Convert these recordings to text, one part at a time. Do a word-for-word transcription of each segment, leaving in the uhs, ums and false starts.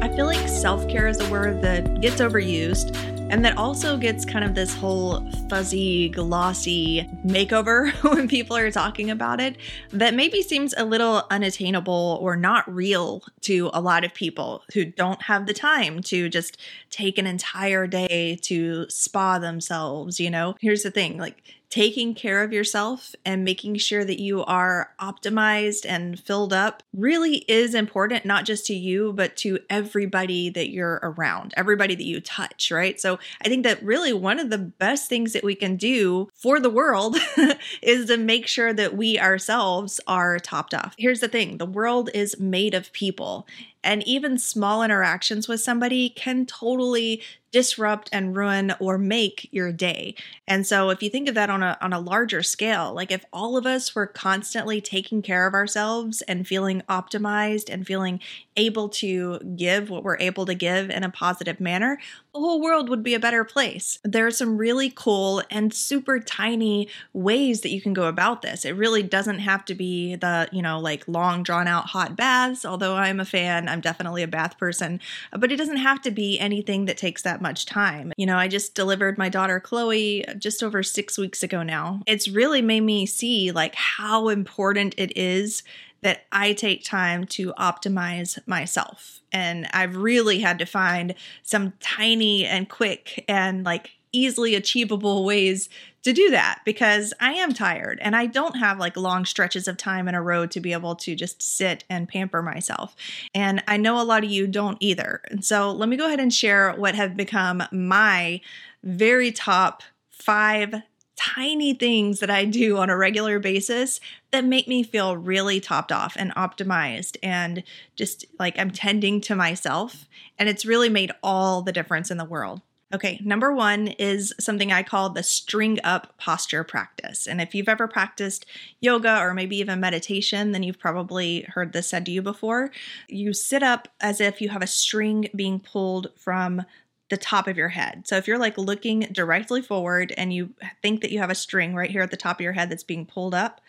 I feel like self-care is a word that gets overused and that also gets kind of this whole fuzzy, glossy makeover when people are talking about it that maybe seems a little unattainable or not real to a lot of people who don't have the time to just take an entire day to spa themselves, you know? Here's the thing, like taking care of yourself and making sure that you are optimized and filled up really is important, not just to you, but to everybody that you're around, everybody that you touch, right? So I think that really one of the best things that we can do for the world is to make sure that we ourselves are topped off. Here's the thing, the world is made of people. And even small interactions with somebody can totally disrupt and ruin or make your day. And so if you think of that on a on a larger scale, like if all of us were constantly taking care of ourselves and feeling optimized and feeling able to give what we're able to give in a positive manner, the whole world would be a better place. There are some really cool and super tiny ways that you can go about this. It really doesn't have to be the, you know, like long drawn out hot baths, although I'm a fan. I'm definitely a bath person, but it doesn't have to be anything that takes that much time. You know, I just delivered my daughter, Chloe, just over six weeks ago now. It's really made me see like how important it is that I take time to optimize myself. And I've really had to find some tiny and quick and like easily achievable ways to do that because I am tired and I don't have like long stretches of time in a row to be able to just sit and pamper myself. And I know a lot of you don't either. And so let me go ahead and share what have become my very top five tiny things that I do on a regular basis that make me feel really topped off and optimized and just like I'm tending to myself. And it's really made all the difference in the world. Okay, number one is something I call the string up posture practice. And if you've ever practiced yoga or maybe even meditation, then you've probably heard this said to you before. You sit up as if you have a string being pulled from the top of your head. So if you're like looking directly forward and you think that you have a string right here at the top of your head that's being pulled up,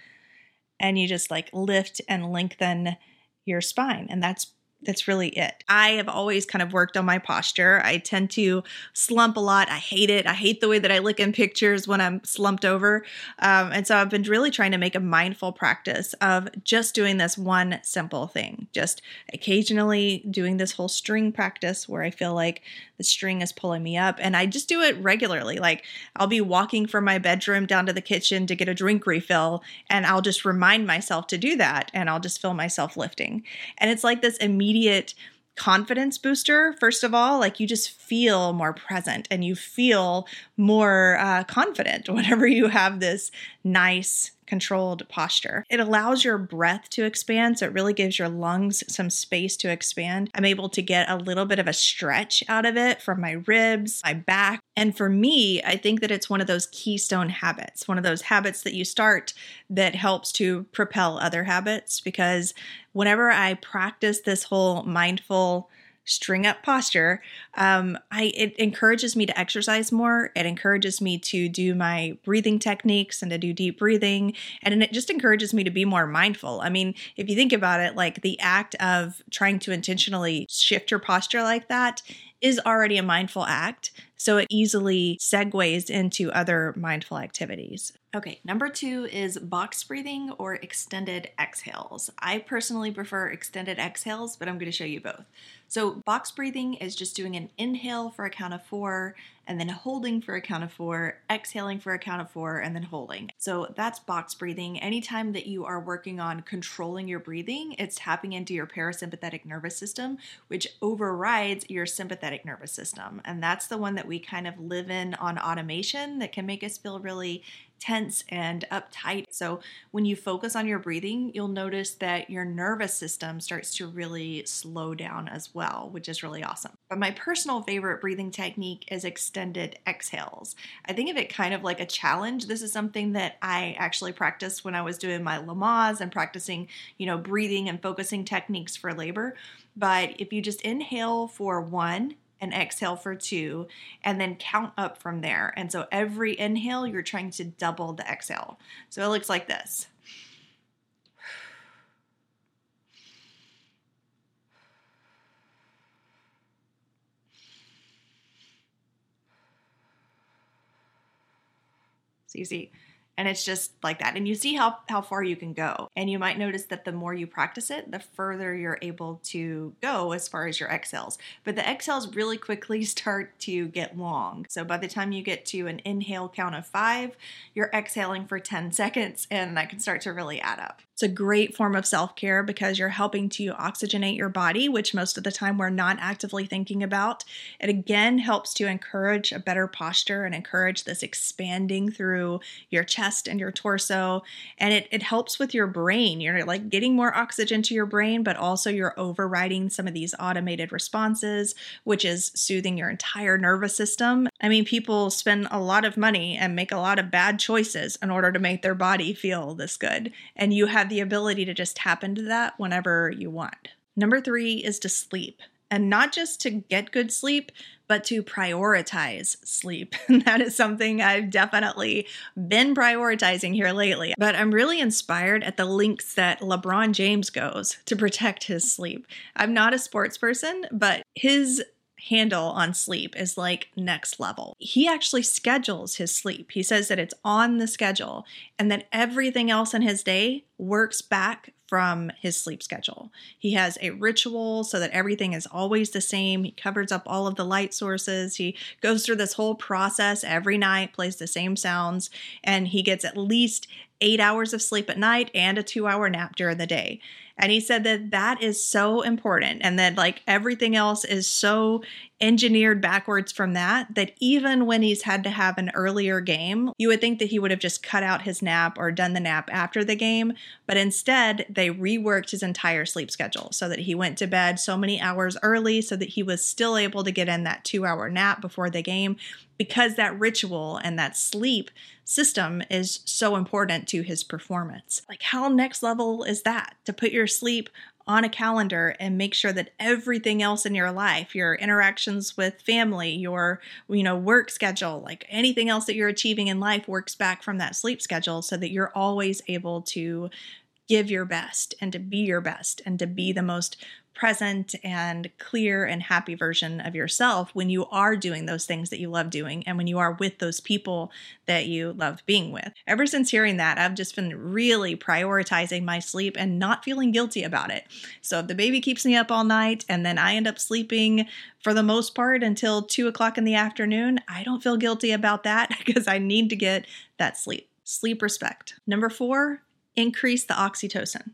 and you just like lift and lengthen your spine. And that's That's really it. I have always kind of worked on my posture. I tend to slump a lot. I hate it. I hate the way that I look in pictures when I'm slumped over. Um, and so I've been really trying to make a mindful practice of just doing this one simple thing, just occasionally doing this whole string practice where I feel like the string is pulling me up. And I just do it regularly. Like I'll be walking from my bedroom down to the kitchen to get a drink refill, and I'll just remind myself to do that. And I'll just feel myself lifting. And it's like this immediate immediate confidence booster. First of all, like you just feel more present and you feel more uh, confident whenever you have this nice controlled posture. It allows your breath to expand. So it really gives your lungs some space to expand. I'm able to get a little bit of a stretch out of it from my ribs, my back. And for me, I think that it's one of those keystone habits, one of those habits that you start that helps to propel other habits. Because whenever I practice this whole mindful string up posture, um, I, it encourages me to exercise more. It encourages me to do my breathing techniques and to do deep breathing. And, and it just encourages me to be more mindful. I mean, if you think about it, like the act of trying to intentionally shift your posture like that is already a mindful act. So it easily segues into other mindful activities. Okay, number two is box breathing or extended exhales. I personally prefer extended exhales, but I'm going to show you both. So box breathing is just doing an inhale for a count of four, and then holding for a count of four, exhaling for a count of four, and then holding. So that's box breathing. Anytime that you are working on controlling your breathing, it's tapping into your parasympathetic nervous system, which overrides your sympathetic nervous system. And that's the one that we kind of live in on automation that can make us feel really tense and uptight. So when you focus on your breathing, you'll notice that your nervous system starts to really slow down as well. well, which is really awesome. But my personal favorite breathing technique is extended exhales. I think of it kind of like a challenge. This is something that I actually practiced when I was doing my Lamaze and practicing, you know, breathing and focusing techniques for labor. But if you just inhale for one and exhale for two, and then count up from there. And so every inhale, you're trying to double the exhale. So it looks like this. So you see, and it's just like that. And you see how, how far you can go. And you might notice that the more you practice it, the further you're able to go as far as your exhales. But the exhales really quickly start to get long. So by the time you get to an inhale count of five, you're exhaling for ten seconds, and that can start to really add up. It's a great form of self-care because you're helping to oxygenate your body, which most of the time we're not actively thinking about. It again helps to encourage a better posture and encourage this expanding through your chest and your torso. And it, it helps with your brain. You're like getting more oxygen to your brain, but also you're overriding some of these automated responses, which is soothing your entire nervous system. I mean, people spend a lot of money and make a lot of bad choices in order to make their body feel this good. And you have the ability to just tap into that whenever you want. Number three is to sleep, and not just to get good sleep, but to prioritize sleep. And that is something I've definitely been prioritizing here lately. But I'm really inspired at the lengths that LeBron James goes to protect his sleep. I'm not a sports person, but his handle on sleep is like next level. He actually schedules his sleep. He says that it's on the schedule and that everything else in his day works back from his sleep schedule. He has a ritual so that everything is always the same. He covers up all of the light sources. He goes through this whole process every night, plays the same sounds, and he gets at least eight hours of sleep at night and a two hour nap during the day. And he said that that is so important, and that like everything else is so engineered backwards from that, that even when he's had to have an earlier game, you would think that he would have just cut out his nap or done the nap after the game. But instead, they reworked his entire sleep schedule so that he went to bed so many hours early so that he was still able to get in that two hour nap before the game, because that ritual and that sleep system is so important to his performance. Like, how next level is that? To put your sleep on a calendar and make sure that everything else in your life, your interactions with family, your, you know, work schedule, like anything else that you're achieving in life works back from that sleep schedule so that you're always able to give your best and to be your best and to be the most present and clear and happy version of yourself when you are doing those things that you love doing and when you are with those people that you love being with. Ever since hearing that, I've just been really prioritizing my sleep and not feeling guilty about it. So if the baby keeps me up all night and then I end up sleeping for the most part until two o'clock in the afternoon, I don't feel guilty about that because I need to get that sleep. Sleep respect. Number four, increase the oxytocin.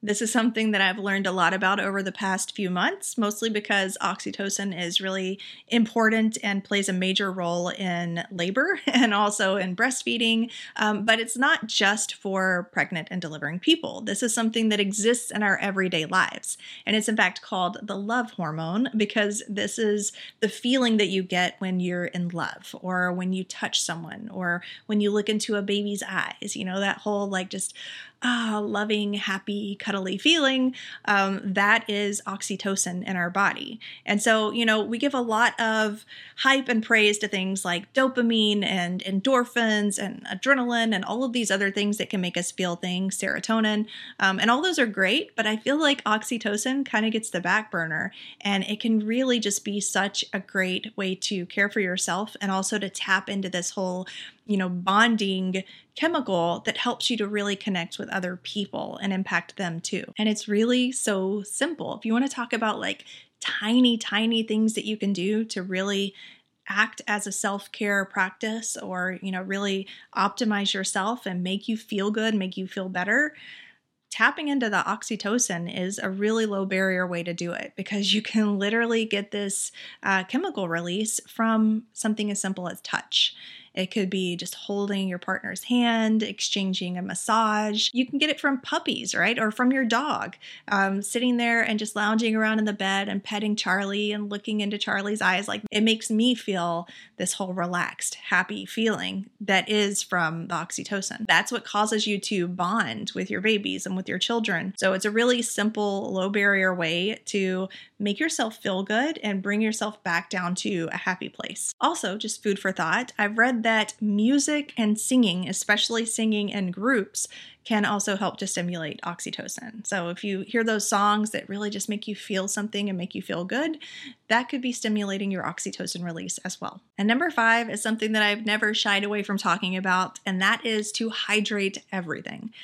This is something that I've learned a lot about over the past few months, mostly because oxytocin is really important and plays a major role in labor and also in breastfeeding. Um, but it's not just for pregnant and delivering people. This is something that exists in our everyday lives. And it's in fact called the love hormone because this is the feeling that you get when you're in love or when you touch someone or when you look into a baby's eyes, you know, that whole like just ah, loving, happy, cuddly feeling, um, that is oxytocin in our body. And so, you know, we give a lot of hype and praise to things like dopamine and endorphins and adrenaline and all of these other things that can make us feel things, serotonin. Um, and all those are great, but I feel like oxytocin kind of gets the back burner, and it can really just be such a great way to care for yourself and also to tap into this whole, you know, bonding chemical that helps you to really connect with other people and impact them too. And it's really so simple. If you want to talk about like tiny, tiny things that you can do to really act as a self-care practice or, you know, really optimize yourself and make you feel good, make you feel better, tapping into the oxytocin is a really low barrier way to do it because you can literally get this uh, chemical release from something as simple as touch. It could be just holding your partner's hand, exchanging a massage. You can get it from puppies, right? Or from your dog, um, sitting there and just lounging around in the bed and petting Charlie and looking into Charlie's eyes. Like, it makes me feel this whole relaxed, happy feeling that is from the oxytocin. That's what causes you to bond with your babies and with your children. So it's a really simple, low barrier way to make yourself feel good and bring yourself back down to a happy place. Also, just food for thought, I've read that music and singing, especially singing in groups, can also help to stimulate oxytocin. So if you hear those songs that really just make you feel something and make you feel good, that could be stimulating your oxytocin release as well. And number five is something that I've never shied away from talking about, and that is to hydrate everything.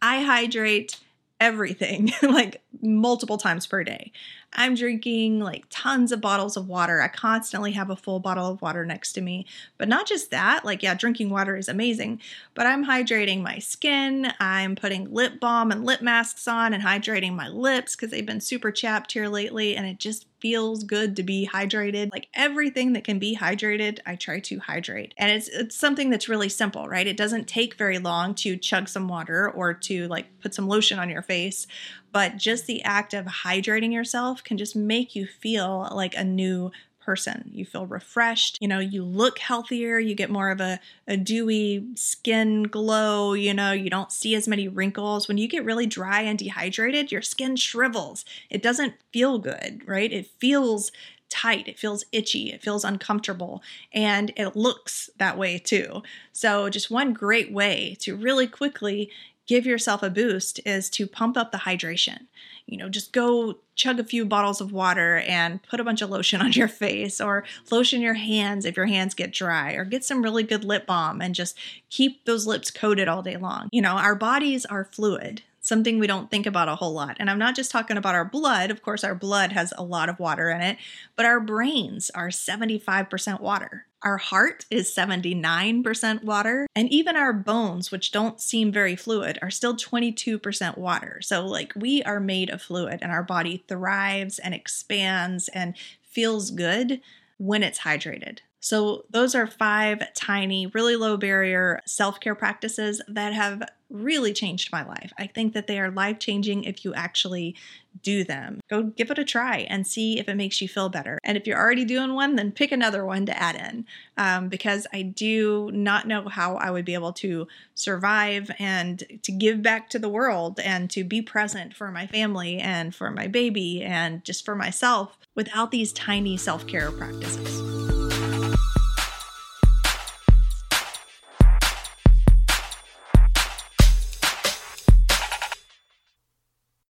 I hydrate everything, like multiple times per day. I'm drinking like tons of bottles of water. I constantly have a full bottle of water next to me. But not just that, like, yeah, drinking water is amazing, but I'm hydrating my skin. I'm putting lip balm and lip masks on and hydrating my lips because they've been super chapped here lately, and it just feels good to be hydrated. Like, everything that can be hydrated, I try to hydrate. And it's it's something that's really simple, right? It doesn't take very long to chug some water or to like put some lotion on your face, but just the act of hydrating yourself can just make you feel like a new person. You feel refreshed, you know, you look healthier, you get more of a, a dewy skin glow, you know, you don't see as many wrinkles. When you get really dry and dehydrated, your skin shrivels. It doesn't feel good, right? It feels tight. It feels itchy. It feels uncomfortable. And it looks that way too. So just one great way to really quickly give yourself a boost is to pump up the hydration. You know, just go chug a few bottles of water and put a bunch of lotion on your face, or lotion your hands if your hands get dry, or get some really good lip balm and just keep those lips coated all day long. You know, our bodies are fluid, something we don't think about a whole lot. And I'm not just talking about our blood. Of course, our blood has a lot of water in it, but our brains are seventy-five percent water. Our heart is seventy-nine percent water, and even our bones, which don't seem very fluid, are still twenty-two percent water. So like, we are made of fluid, and our body thrives and expands and feels good when it's hydrated. So those are five tiny, really low barrier self-care practices that have really changed my life. I think that they are life-changing if you actually do them. Go give it a try and see if it makes you feel better. And if you're already doing one, then pick another one to add in, um, because I do not know how I would be able to survive and to give back to the world and to be present for my family and for my baby and just for myself without these tiny self-care practices.